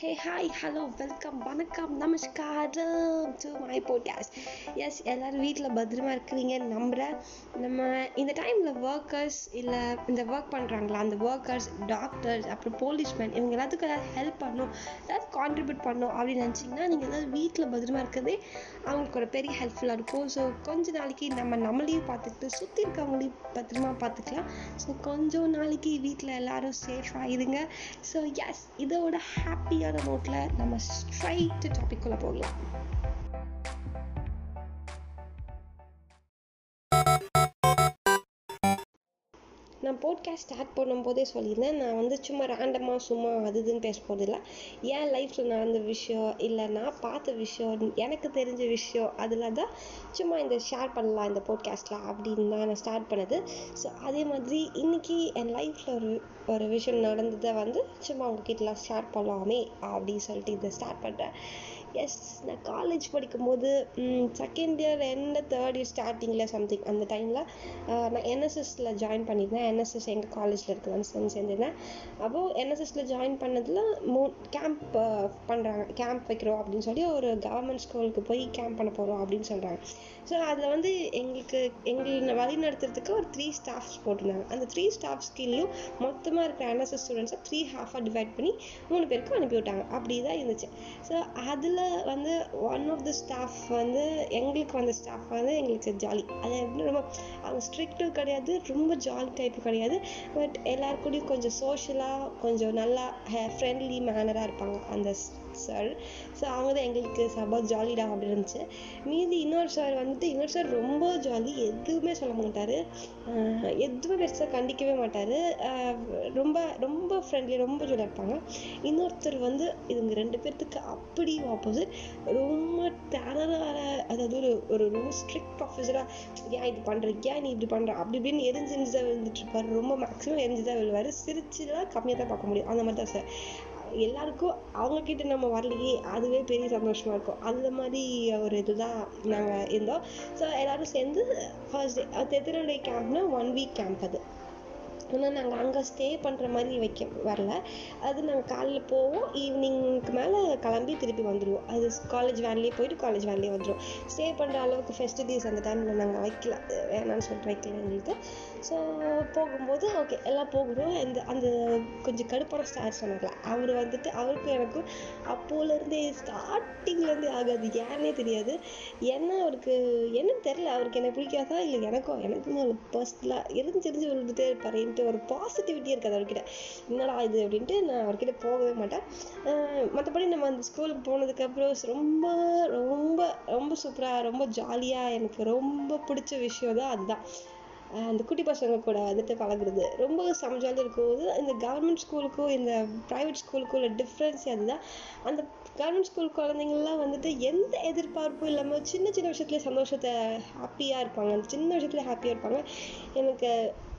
Hey hi hello welcome வணக்கம் நமஸ்காரம் to my podcast. S, எல்லோரும் வீட்டில் பத்திரமா இருக்கிறீங்கன்னு நம்புகிறேன். நம்ம இந்த டைமில் ஒர்க்கர்ஸ் இல்லை இந்த ஒர்க் பண்ணுறாங்களா அந்த ஒர்க்கர்ஸ், டாக்டர்ஸ், அப்புறம் போலீஸ்மேன், இவங்க எல்லாத்துக்கும் ஏதாவது ஹெல்ப் பண்ணணும், ஏதாவது கான்ட்ரிபியூட் பண்ணணும் அப்படின்னு நினச்சிங்கன்னா நீங்கள் ஏதாவது வீட்டில் பத்திரமா இருக்கிறதே அவங்களுக்கு ஒரு பெரிய ஹெல்ப்ஃபுல்லாக இருக்கும். ஸோ கொஞ்சம் நாளைக்கு நம்ம நம்மளையும் பார்த்துக்கிட்டு சுற்றி இருக்கவங்களையும் பத்திரமா பார்த்துக்கலாம். ஸோ கொஞ்சம் நாளைக்கு வீட்டில் எல்லோரும் சேஃபாக இருங்க. ஸோ எஸ், இதோட ஹாப்பியான நோட்ல நம்ம ஸ்ட்ரைட் டாபிக் குள்ள போகலாம். நான் போட்காஸ்ட் ஸ்டார்ட் பண்ணும்போதே சொல்லியிருந்தேன், நான் வந்து சும்மா ரேண்டமாக சும்மா அது இதுன்னு பேச போகிறதில்ல. என் லைஃப்பில் நடந்த விஷயம் இல்லை, நான் பார்த்த விஷயம், எனக்கு தெரிஞ்ச விஷயம், அதில் தான் சும்மா இந்த ஷேர் பண்ணலாம் இந்த போட்காஸ்ட்டில் அப்படின்னு தான் நான் ஸ்டார்ட் பண்ணது. ஸோ அதே மாதிரி இன்றைக்கி என் லைஃப்பில் ஒரு விஷயம் நடந்ததை வந்து சும்மா உங்ககிட்டலாம் ஷேர் பண்ணலாமே அப்படின்னு சொல்லிட்டு இதை ஸ்டார்ட் பண்ணுறேன். எஸ், நான் காலேஜ் படிக்கும்போது second year end third year ஸ்டார்டிங்கில் சம்திங் அந்த டைமில் நான் என்எஸ்எஸ்ல ஜாயின் பண்ணியிருந்தேன். என்எஸ்எஸ் எங்கள் காலேஜில் இருக்குது அந்த சேர்ந்துருந்தேன். அப்போது என்எஸ்எஸ்ல ஜாயின் பண்ணதில் கேம்ப் பண்ணுறாங்க, கேம்ப் வைக்கிறோம் அப்படின்னு சொல்லி ஒரு கவர்மெண்ட் ஸ்கூலுக்கு போய் கேம்ப் பண்ண போகிறோம் அப்படின்னு சொல்கிறாங்க. ஸோ அதில் வந்து எங்களை வழி நடத்துறதுக்கு ஒரு 3 ஸ்டாஃப்ஸ் போட்டிருந்தாங்க. அந்த 3 ஸ்டாஃப்ஸ் கீழேயும் மொத்தமாக இருக்கிற என்எஸ்எஸ் ஸ்டூடெண்ட்ஸை 3 ஹாஃபாக டிவைட் பண்ணி 3 பேருக்கு அனுப்பிவிட்டாங்க. அப்படி தான் இருந்துச்சு. ஸோ அதில் வந்து ஒன் ஆஃப் த ஸ்டாஃப் வந்து எங்களுக்கு வந்த ஸ்டாஃப் வந்து எங்களுக்கு ஜாலி. அது எப்படின்னா ரொம்ப அவங்க ஸ்ட்ரிக்டும் கிடையாது, ரொம்ப ஜாலி டைப்பு கிடையாது, பட் எல்லாருக்கூடையும் கொஞ்சம் சோஷியலாக கொஞ்சம் நல்லா ஃப்ரெண்ட்லி மேனராக இருப்பாங்க அந்த சார். ஸோ அவங்க தான் எங்களுக்கு சபா ஜாலிடா அப்படி இருந்துச்சு. மீதி இன்னொரு சார் ரொம்ப ஜாலி, எதுவுமே சொல்ல மாட்டார், எதுவுமே பெருசாக கண்டிக்கவே மாட்டார், ரொம்ப ரொம்ப ஃப்ரெண்ட்லி, ரொம்ப ஜாலியாக இருப்பாங்க. இன்னொருத்தர் வந்து இதுங்க 2 பேர்த்துக்கு அப்படி ஆப்போசிட், ரொம்ப டெரராக, அதாவது ஒரு ரொம்ப ஸ்ட்ரிக்ட் ஆஃபீஸராக, ஏன் இது பண்ணுற, ஏன் நீ இப்படி பண்ணுற, அப்படி இப்படின்னு எரிஞ்சு தான் விழுந்துட்டுருப்பார். ரொம்ப மேக்ஸிமம் எரிஞ்சு தான் விழுவார், சிரிச்சுலாம் கம்மியாக தான் பார்க்க முடியும். அந்த மாதிரி தான் சார். எல்லாருக்கும் அவங்கக்கிட்ட நம்ம வரலையே அதுவே பெரிய சந்தோஷமாக இருக்கும். அந்த மாதிரி ஒரு இதுதான் நாங்கள் இருந்தோம். ஸோ எல்லோரும் சேர்ந்து ஃபர்ஸ்ட் டே திருநெல்வேலி கேம்ப்னா 1 வீக் கேம்ப். அது ஆனால் நாங்கள் அங்கே ஸ்டே பண்ணுற மாதிரி வரல. அது நாங்கள் காலைல போவோம், ஈவினிங்க்கு மேலே கிளம்பி திருப்பி வந்துடுவோம். அது காலேஜ் வேன்லேயே போயிட்டு காலேஜ் வேன்லேயே வந்துடுவோம். ஸ்டே பண்ணுற அளவுக்கு ஃபெசிலிட்டிஸ் அந்த டைமில் நாங்கள் வைக்கல, வேணான்னு சொல்லிட்டு வைக்கல எங்களுக்கு. ஸோ போகும்போது ஓகே எல்லாம் போகிறோம். அந்த கொஞ்சம் கடுப்பான ஸ்டார் சொன்னாங்களா, அவர் வந்துட்டு அவருக்கும் எனக்கும் அப்போலேருந்தே ஸ்டார்டிங்லேருந்தே ஆகாது, யாருனே தெரியாது. ஏன்னா அவருக்கு என்ன தெரில, அவருக்கு என்ன பிடிக்காதா இல்லை எனக்குமே அவர் பர்சனலாக எரிஞ்சு விழுந்துட்டே இருப்பார். ஒரு பாசிட்டிவிட்டியே இருக்காது அவர்கிட்ட, என்னடா இது அப்படின்ட்டு நான் அவர்கிட்ட போகவே மாட்டேன். மற்றபடி நம்ம அந்த ஸ்கூலுக்கு போனதுக்கப்புறம் ரொம்ப ரொம்ப ரொம்ப சூப்பராக ரொம்ப ஜாலியாக எனக்கு ரொம்ப பிடிச்ச விஷயம் தான் அதுதான், அந்த குட்டி பசங்க கூட வந்துட்டு பழகுறது. ரொம்ப சமஜாலியாக இருக்கும்போது இந்த கவர்மெண்ட் ஸ்கூலுக்கும் இந்த ப்ரைவேட் ஸ்கூலுக்கும் உள்ள டிஃப்ரென்ஸே அதுதான். அந்த கவர்மெண்ட் ஸ்கூல் குழந்தைங்கள்லாம் வந்துட்டு எந்த எதிர்பார்ப்பும் இல்லாமல் சின்ன சின்ன விஷயத்துலேயே சந்தோஷத்தை ஹாப்பியாக இருப்பாங்க, அந்த சின்ன விஷயத்துலேயே ஹாப்பியாக இருப்பாங்க. எனக்கு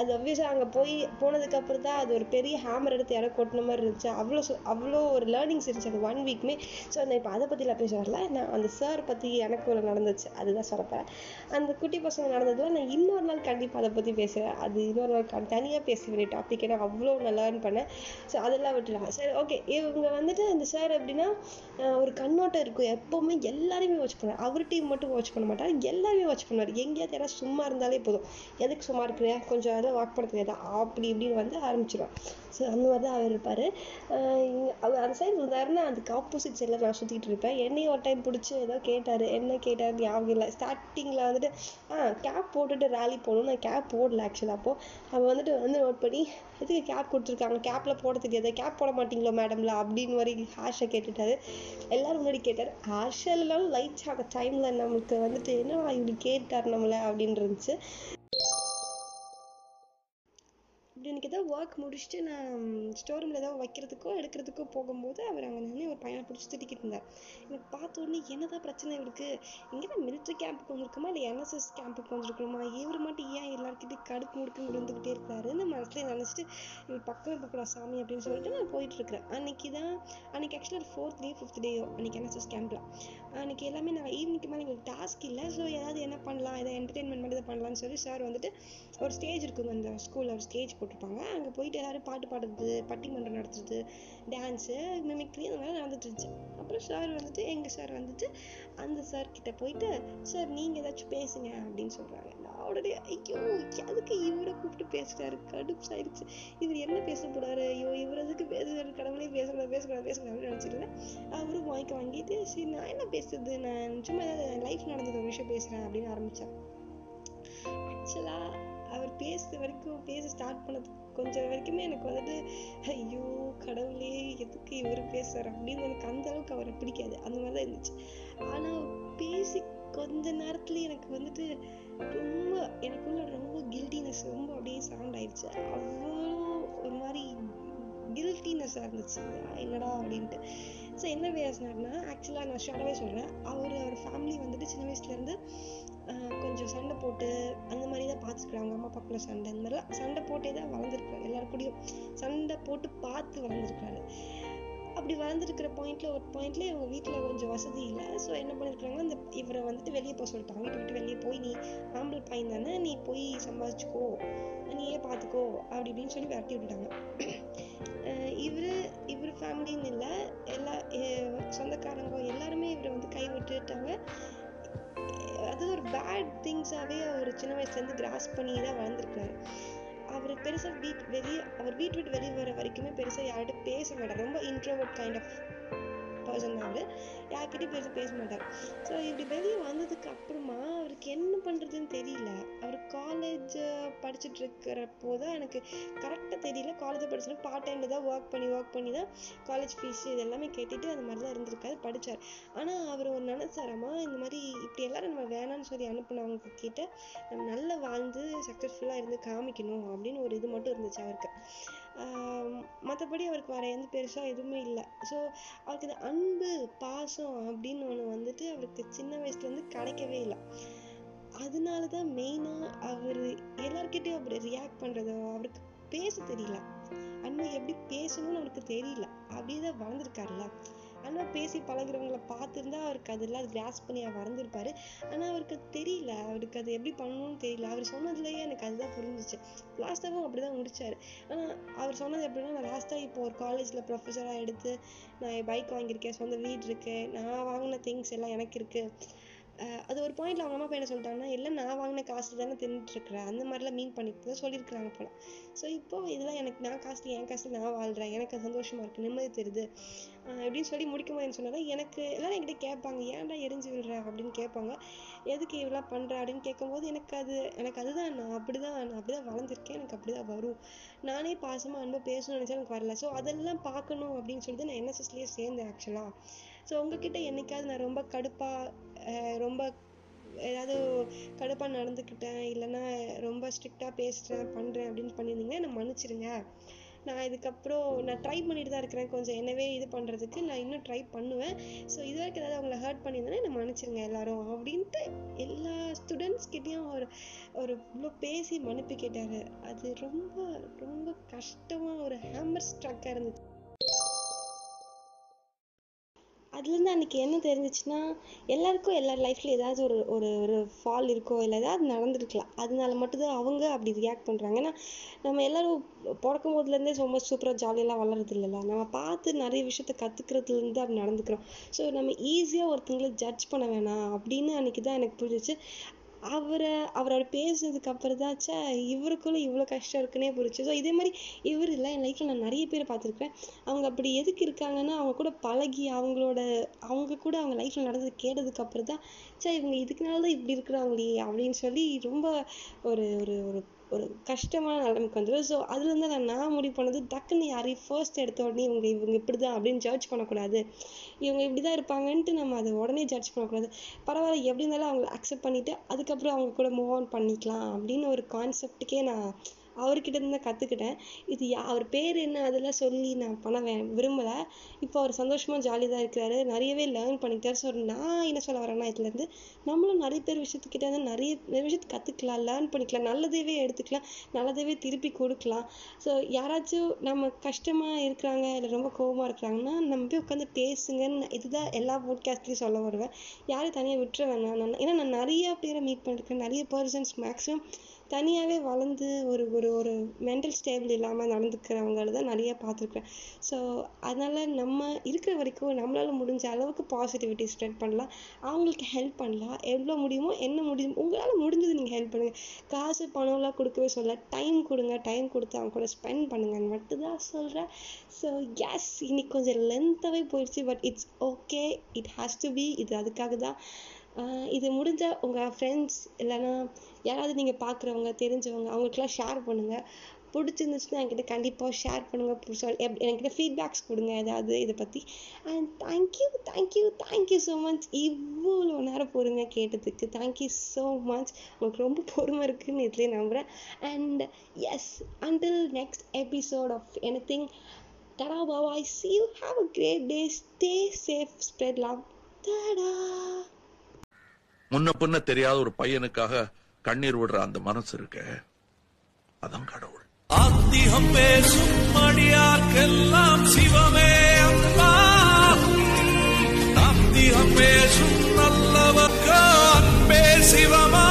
அது அப்வியஸாக அங்கே போனதுக்கப்புறம் தான் அது ஒரு பெரிய ஹேமர் எடுத்து யாரோ கொட்டின மாதிரி இருந்துச்சு. அவ்வளோ ஒரு லேர்னிங்ஸ் இருந்துச்சு அந்த 1 வீக்குமே. ஸோ நான் இப்போ அதை பற்றிலாம் பேச வரல, நான் அந்த சார் பற்றி எனக்கு ஒரு நடந்துச்சு அதுதான் சொல்லப்போகிறேன். அந்த குட்டி பசங்க நடந்ததுலாம் நான் இன்னொரு நாள் கண்டிப்பாக அதை பற்றி பேசுகிறேன். அது இன்னொரு நாள் தனியாக பேச வேண்டிய டாபிக், ஏன்னா அவ்வளோ நான் லேர்ன் பண்ணேன். ஸோ அதெல்லாம் விட்டுலாம். சரி ஓகே, இவங்க வந்துட்டு அந்த சார் எப்படின்னா ஒரு கண்ணோட்டம் இருக்கும், எப்போவுமே எல்லாரையுமே வாட்ச் பண்ணுவார். அவர் டீம் மட்டும் வாட்ச் பண்ண மாட்டார், எல்லாருமே வாட்ச் பண்ணுவார். எங்கேயாவது யாராவது சும்மா இருந்தாலே போதும், எதுக்கு சும்மா இருக்கிற, கொஞ்சம் வாக் பண்ண தெரியாதா, அப்படி இப்படின்னு வந்து ஆரம்பிச்சிடும். ஸோ அந்த மாதிரி தான் அவர் இருப்பார். அவர் அந்த சைடு இருந்தாருன்னா அதுக்கு ஆப்போசிட் சைடில் நான் சுற்றிக்கிட்டு இருப்பேன். என்னையும் ஒரு டைம் பிடிச்சி ஏதோ கேட்டார், என்ன கேட்டார் ஞாபகம் இல்லை. ஸ்டார்டிங்கில் வந்துட்டு கேப் போட்டுட்டு ரேலி போகணும், நான் கேப் போடல ஆக்சுவலாக. அப்போது வந்துட்டு வந்து நோட் பண்ணி எதுக்கு கேப் கொடுத்துருக்காங்க, கேப்பில் போட தெரியாது, கேப் போட மாட்டிங்களோ மேடமில் அப்படின்னு வரைக்கும் ஹார்ஷாக கேட்டுட்டார். எல்லோரும் முன்னாடி கேட்டார். ஹார்ஷா இல்லைனாலும் லைட்ஸ் ஆன டைமில் நம்மளுக்கு வந்துட்டு என்ன இப்படி கேட்டார் நம்மளை அப்படின்னு இருந்துச்சு. அப்படி எனக்கு ஏதாவது ஒர்க் முடிச்சுட்டு நான் ஸ்டோர் ரூமில் ஏதாவது வைக்கிறதுக்கோ எடுக்கிறதுக்கோ போகும்போது அவர் அங்கே நின்று ஒரு பையனை பிடிச்சி திட்டிக்கிட்டு இருந்தார். எனக்கு பார்த்தோன்னே என்ன தான் பிரச்சனை இருக்குது, இங்கே தான் மிலிட்ரி கேம்புக்கு வந்துருக்குமா இல்லை என்எஸ்எஸ் கேம்புக்கு வந்துருக்கணுமா, இவர் மட்டும் ஏன் எல்லாருக்கிட்டையும் கடுப்பு முடுக்குன்னு விழுந்துக்கிட்டே இருக்காருன்னு மனசுலேயே நினச்சிட்டு இவர் பக்கமே பார்க்கலாம் சாமி அப்படின்னு சொல்லிட்டு நான் போயிட்டுருக்கிறேன். அன்றைக்கி ஆக்சுவலாக ஒரு 4th day 5th டேயோ அன்றைக்கி என்எஸ்எஸ் கேம்பில் அன்றைக்கி எல்லாமே நான் ஈவினிங்க்கு மேலே எங்களுக்கு டாஸ்க் இல்லை. ஸோ ஏதாவது என்ன பண்ணலாம், எதாவது என்டர்டெயின்மெண்ட் மட்டும் பண்ணலாம்னு சொல்லி சார் வந்துட்டு ஒரு ஸ்டேஜ் இருக்குங்க அந்த ஸ்கூலில், ஒரு ஸ்டேஜ் போட்டிருப்பாங்க. ஆனால் அங்கே போயிட்டு எல்லோரும் பாட்டு பாடுறது, பட்டிமன்றம் நடத்துறது, டான்ஸு, மிமிக்ரி அந்த மாதிரி நடந்துட்டு இருந்துச்சு. அப்புறம் சார் வந்துட்டு எங்கள் சார் வந்துட்டு அந்த சார்கிட்ட போயிட்டு, சார் நீங்கள் ஏதாச்சும் பேசுங்க அப்படின்னு சொல்கிறாங்க. நான் உடனே ஐயோ அதுக்கு இவரை கூப்பிட்டு பேசுகிறாரு, கடுப்பாயிடுச்சு. இவர் என்ன பேச போகிறாரு, ஐயோ இவர் அதுக்கு பேசுகிற கடவுளே பேசக்கூடாது அப்படின்னு நினச்சிருந்தேன். அவரும் வாய்க்கு வாங்கிட்டு சரி நான் என்ன பேசுறது, நான் சும்மா ஏதாவது லைஃப் நடந்தது ஒரு விஷயம் பேசுகிறேன் அப்படின்னு ஆரம்பித்தேன். ஆக்சுவலாக அவர் பேசுகிற வரைக்கும், பேச ஸ்டார்ட் பண்ணது கொஞ்சம் வரைக்குமே எனக்கு வந்துட்டு ஐயோ கடவுளே எதுக்கு இவர் பேசுகிறார் அப்படின்னு எனக்கு அந்த அளவுக்கு அவரை பிடிக்காது, அந்த மாதிரி தான் இருந்துச்சு. ஆனால் பேசி கொஞ்ச நேரத்துலேயே எனக்கு வந்துட்டு ரொம்ப எனக்குள்ள ரொம்ப கில்ட்டினஸ் ரொம்ப அப்படியே சவுண்ட் ஆயிடுச்சு. அவ்வளோ ஒரு மாதிரி கில்ட்டினஸ்ஸாக இருந்துச்சு, என்னடா அப்படின்ட்டு. ஸோ என்ன பேசினார்னா, ஆக்சுவலாக நான் ஷார்ட்டாகவே சொல்கிறேன், அவர் ஃபேமிலி வந்துட்டு சின்ன வயசுலேருந்து கொஞ்சம் சண்டை போட்டு அந்த மாதிரி தான் பார்த்துருக்குறாங்க. அவங்க அம்மா அப்பாக்குள்ள சண்டை, அந்த மாதிரிலாம் சண்டை போட்டே தான் வளர்ந்துருக்குறாரு, எல்லாருக்கூடையும் சண்டை போட்டு பார்த்து வளர்ந்துருக்குறாரு. அப்படி வளர்ந்துருக்கிற ஒரு பாயிண்ட்லேயே அவங்க வீட்டில் கொஞ்சம் வசதி இல்லை. ஸோ என்ன பண்ணியிருக்காங்க, அந்த இவரை வந்துட்டு வெளியே போக சொல்லிட்டாங்க. வீட்டை விட்டு வெளியே போய், நீ ஆம்பளை பையன் தானே, நீ போய் சம்பாதிச்சுக்கோ, நீயே பார்த்துக்கோ அப்படி இப்படின்னு சொல்லி விரட்டி விட்டுட்டாங்க. இவர் ஃபேமிலின்னு இல்லை, எல்லா சொந்தக்காரங்க எல்லாருமே இவரை வந்து கை விட்டுட்டாங்க. அது ஒரு பேட் திங்ஸாகவே அவர் சின்ன வயசுலேருந்து கிராஸ் பண்ணி தான் வளர்ந்துருக்காரு. அவர் பெருசாக வீட்டு விட்டு வெளியே வர வரைக்குமே பெருசாக யார்கிட்ட பேச மாட்டார். ரொம்ப இன்ட்ரோவர்ட் கைண்ட் ஆஃப் பர்சன் தான் அவர், யார்கிட்டையும் பெருசாக பேச மாட்டார். ஸோ இப்படி வெளியே வந்ததுக்கு அப்புறமா அவருக்கு என்ன பண்ணுறதுன்னு தெரியல. அவர் காலேஜ் படிச்சுட்டு இருக்கிறப்போ தான் எனக்கு கரெக்டாக தெரியல, காலேஜை படிச்சுட்டு பார்ட் டைமில் தான் ஒர்க் பண்ணி தான் காலேஜ் ஃபீஸ் இது எல்லாமே கேட்டுட்டு அந்த மாதிரிலாம் இருந்திருக்காரு, படித்தார். ஆனால் அவர் ஒரு நினச்சாராமா, இந்த மாதிரி இப்படி எல்லோரும் நம்ம வேணான்னு சொல்லி அனுப்புனவங்க கிட்ட நம்ம நல்லா வாழ்ந்து சக்ஸஸ்ஃபுல்லாக இருந்து காமிக்கணும் அப்படின்னு ஒரு இது மட்டும் இருந்துச்சு அவருக்கு. மற்றபடி அவருக்கு வர எந்த பெருசாக எதுவுமே இல்லை. ஸோ அவருக்கு இந்த அன்பு பாசம் அப்படின்னு ஒன்று வந்துட்டு அவருக்கு சின்ன வயசுலேருந்து கிடைக்கவே இல்லை. அதனால தான் மெயினாக அவர் எல்லாருக்கிட்டையும் அவர் ரியாக்ட் பண்ணுறதோ, அவருக்கு பேச தெரியல, அண்ணா எப்படி பேசணும்னு அவருக்கு தெரியல, அப்படியே தான் வளர்ந்துருக்காருல்ல. அண்ணா பேசி பழகிறவங்களை பார்த்துருந்தா அவருக்கு அதெல்லாம் கிராஸ் பண்ணி வளர்ந்துருப்பாரு. ஆனால் அவருக்கு அது தெரியல, அவருக்கு அது எப்படி பண்ணணும்னு தெரியல. அவர் சொன்னதுலேயே எனக்கு அதுதான் புரிஞ்சிச்சு. லாஸ்ட்டாகவும் அப்படி தான் முடித்தார். ஆனால் அவர் சொன்னது எப்படின்னா, நான் லாஸ்ட்டாக இப்போ ஒரு காலேஜில் ப்ரொஃபஸராக எடுத்து நான் பைக் வாங்கியிருக்கேன், சொந்த வீடு இருக்குது, நான் வாங்கின திங்ஸ் எல்லாம் எனக்கு இருக்குது. அது ஒரு பாயிண்டில் அவங்க அம்மா அப்பா என்ன சொல்லிட்டாங்கன்னா, இல்லை நான் வாங்கின காசு தானே தின்னுட்டுருக்குறேன் அந்த மாதிரிலாம் மீன் பண்ணிட்டு தான் சொல்லியிருக்கிறாங்க போல. ஸோ இப்போது இதெல்லாம் எனக்கு, நான் காசு என் காசில் நான் வாழ்கிறேன், எனக்கு சந்தோஷமாக இருக்குது, நிம்மதி தெரியுது அப்படின்னு சொல்லி முடிக்கும் போது சொன்னால் தான் எனக்கு எல்லோரும் என்கிட்ட கேட்பாங்க, ஏன்டா எரிஞ்சு விடுற அப்படின்னு கேட்பாங்க, எதுக்கு இவெல்லாம் பண்ணுற அப்படின்னு கேட்கும்போது எனக்கு அதுதான் நான் அப்படி தான் வளர்ந்துருக்கேன், எனக்கு அப்படி தான் வரும், நானே பாசமாக அன்பை பேசணும்னு நினச்சா எனக்கு வரல. ஸோ அதெல்லாம் பார்க்கணும் அப்படின்னு சொல்லிட்டு நான் என்எஸ்எஸ்லேயே சேர்ந்தேன் ஆக்சுவலாக. ஸோ உங்ககிட்ட என்னைக்காவது நான் ரொம்ப ஏதாவது கடுப்பாக நடந்துக்கிட்டேன், இல்லைன்னா ரொம்ப ஸ்ட்ரிக்டாக பண்ணுறேன் அப்படின்னு பண்ணியிருந்தீங்கன்னா நான் மன்னிச்சிடுங்க. நான் இதுக்கப்புறம் நான் ட்ரை பண்ணிட்டு தான் இருக்கிறேன், கொஞ்சம் என்னவே இது பண்ணுறதுக்கு நான் இன்னும் ட்ரை பண்ணுவேன். ஸோ இது வரைக்கும் ஏதாவது அவங்கள ஹர்ட் பண்ணியிருந்தேன்னா நான் மன்னிச்சிடுங்க எல்லாரும் அப்படின்ட்டு எல்லா ஸ்டூடெண்ட்ஸ்கிட்டையும் ஒரு இவ்வளோ பேசி மன்னிப்பு கேட்டார். அது ரொம்ப ரொம்ப கஷ்டமாக ஒரு ஹேமர் ஸ்ட்ரக்காக இருந்துச்சு. அதுலேருந்து அன்றைக்கி என்ன தெரிஞ்சிச்சுன்னா, எல்லாருக்கும் எல்லார் லைஃப்லையும் ஏதாவது ஒரு ஒரு ஒரு ஃபால் இருக்கோ, இல்லை ஏதாவது நடந்துருக்கலாம், அதனால மட்டும்தான் அவங்க அப்படி ரியாக்ட் பண்ணுறாங்க. ஏன்னா நம்ம எல்லோரும் பிறக்கும் போதுலேருந்தே ரொம்ப சூப்பராக ஜாலியெல்லாம் வளர்றது இல்லைல்ல, நம்ம பார்த்து நிறைய விஷயத்த கற்றுக்கிறதுலேருந்து அப்படி நடந்துக்கிறோம். ஸோ நம்ம ஈஸியாக ஒருத்தங்களை ஜட்ஜ் பண்ண வேணாம் அப்படின்னு அன்றைக்கி தான் எனக்கு புரிஞ்சிச்சு. அவரோட பேசுனதுக்கு அப்புறம் தாச்சா இவருக்குள்ள இவ்வளோ கஷ்டம் இருக்குன்னே புரிச்சு. ஸோ இதே மாதிரி இவர் இல்லை, என் லைஃப்பில் நான் நிறைய பேரை பார்த்துருக்கேன், அவங்க அப்படி எதுக்கு இருக்காங்கன்னா அவங்க கூட பழகி அவங்க கூட அவங்க லைஃப்பில் நடந்தது கேட்டதுக்கு அப்புறம் தான் சா இவங்க இதுக்குனால தான் இப்படி இருக்கிறாங்களே அப்படின்னு சொல்லி ரொம்ப ஒரு ஒரு ஒரு ஒரு கஷ்டமான நிலைமைக்கு வந்துடும். ஸோ அதுலேருந்து நான் முடிவு பண்ணது, டக்குன்னு யாரையும் ஃபர்ஸ்ட் எடுத்த உடனே இவங்க இப்படி தான் அப்படின்னு ஜட்ஜ் பண்ணக்கூடாது, இவங்க இப்படி தான் இருப்பாங்கன்ட்டு நம்ம அதை உடனே ஜட்ஜ் பண்ணக்கூடாது. பரவாயில்ல எப்படி இருந்தாலும் அவங்களை அக்செப்ட் பண்ணிவிட்டு அதுக்கப்புறம் அவங்க கூட மூவ் ஆன் பண்ணிக்கலாம் அப்படின்னு ஒரு கான்செப்டுக்கே நான் அவர்கிட்ட இருந்து கற்றுக்கிட்டேன். இது அவர் பேர் என்ன அதெல்லாம் சொல்லி நான் பண்ண விரும்பலை. இப்போ அவர் சந்தோஷமாக ஜாலியாக தான் இருக்கிறாரு, நிறையவே லேர்ன் பண்ணிக்கிட்டார். ஸோ நான் என்ன சொல்ல வரேன்னா, இதுலேருந்து நம்மளும் நிறைய பேர் விஷயத்துக்கிட்டே வந்து நிறைய விஷயத்து கற்றுக்கலாம், லேர்ன் பண்ணிக்கலாம், நல்லதேவே எடுத்துக்கலாம், நல்லதேவே திருப்பி கொடுக்கலாம். ஸோ யாராச்சும் நம்ம கஷ்டமாக இருக்கிறாங்க, இல்லை ரொம்ப கோபமாக இருக்கிறாங்கன்னா நம்ம போய் உட்காந்து பேசுங்கன்னு இதுதான் எல்லா போட்காஸ்ட்லேயும் சொல்ல வருவேன். யாரையும் தனியாக விட்டுற வேணாம். ஏன்னா நான் நிறைய பேரை மீட் பண்ணியிருக்கேன், நிறைய பர்சன்ஸ் மேக்ஸிமம் தனியாகவே வளர்ந்து ஒரு ஒரு ஒரு மென்டல் ஸ்டேபிள் இல்லாமல் நடந்துக்கிறவங்கள தான் நிறைய பார்த்துருக்கேன். ஸோ அதனால் நம்ம இருக்கிற வரைக்கும் நம்மளால் முடிஞ்ச அளவுக்கு பாசிட்டிவிட்டி ஸ்ப்ரெட் பண்ணலாம், அவங்களுக்கு ஹெல்ப் பண்ணலாம். எவ்வளோ முடியுமோ என்ன முடியுமோ உங்களால் முடிஞ்சது நீங்கள் ஹெல்ப் பண்ணுங்கள். காசு பணம்லாம் கொடுக்கவே சொல்ல, டைம் கொடுங்க, டைம் கொடுத்து அவங்க கூட ஸ்பெண்ட் பண்ணுங்கன்னு மட்டும் தான் சொல்கிறேன். ஸோ எஸ், இன்னைக்கு கொஞ்சம் லென்த்தாகவே போயிடுச்சு, but it's okay, it has to be. இது அதுக்காக தான். இது முடிஞ்சால் உங்கள் ஃப்ரெண்ட்ஸ் இல்லைன்னா யாராவது நீங்கள் பார்க்குறவங்க தெரிஞ்சவங்க அவங்களுக்குலாம் ஷேர் பண்ணுங்கள். பிடிச்சிருந்துச்சுன்னா என்கிட்ட கண்டிப்பாக ஷேர் பண்ணுங்கள். என்கிட்ட ஃபீட்பேக்ஸ் கொடுங்க ஏதாவது இதை பற்றி. And thank you thank you thank you so much, இவ்வளோ நேரம் பொறுமை கேட்டதுக்கு தேங்க்யூ ஸோ மச். உங்களுக்கு ரொம்ப பொறுமை இருக்குதுன்னு இதுலேயே நம்புகிறேன். And yes, until next episode of anything, tada wow, I see you, have a great day, stay safe, spread love, tada. முன்ன பின்ன தெரியாத ஒரு பையனுக்காக கண்ணீர் விடுற அந்த மனசு இருக்க, அதான் கடவுள். ஆத்திகம் பேசும் மடியார்க்கெல்லாம் சிவமே அப்பா, ஆத்திகம் பேசும் நல்லவர்க்கு அன்பே சிவமா.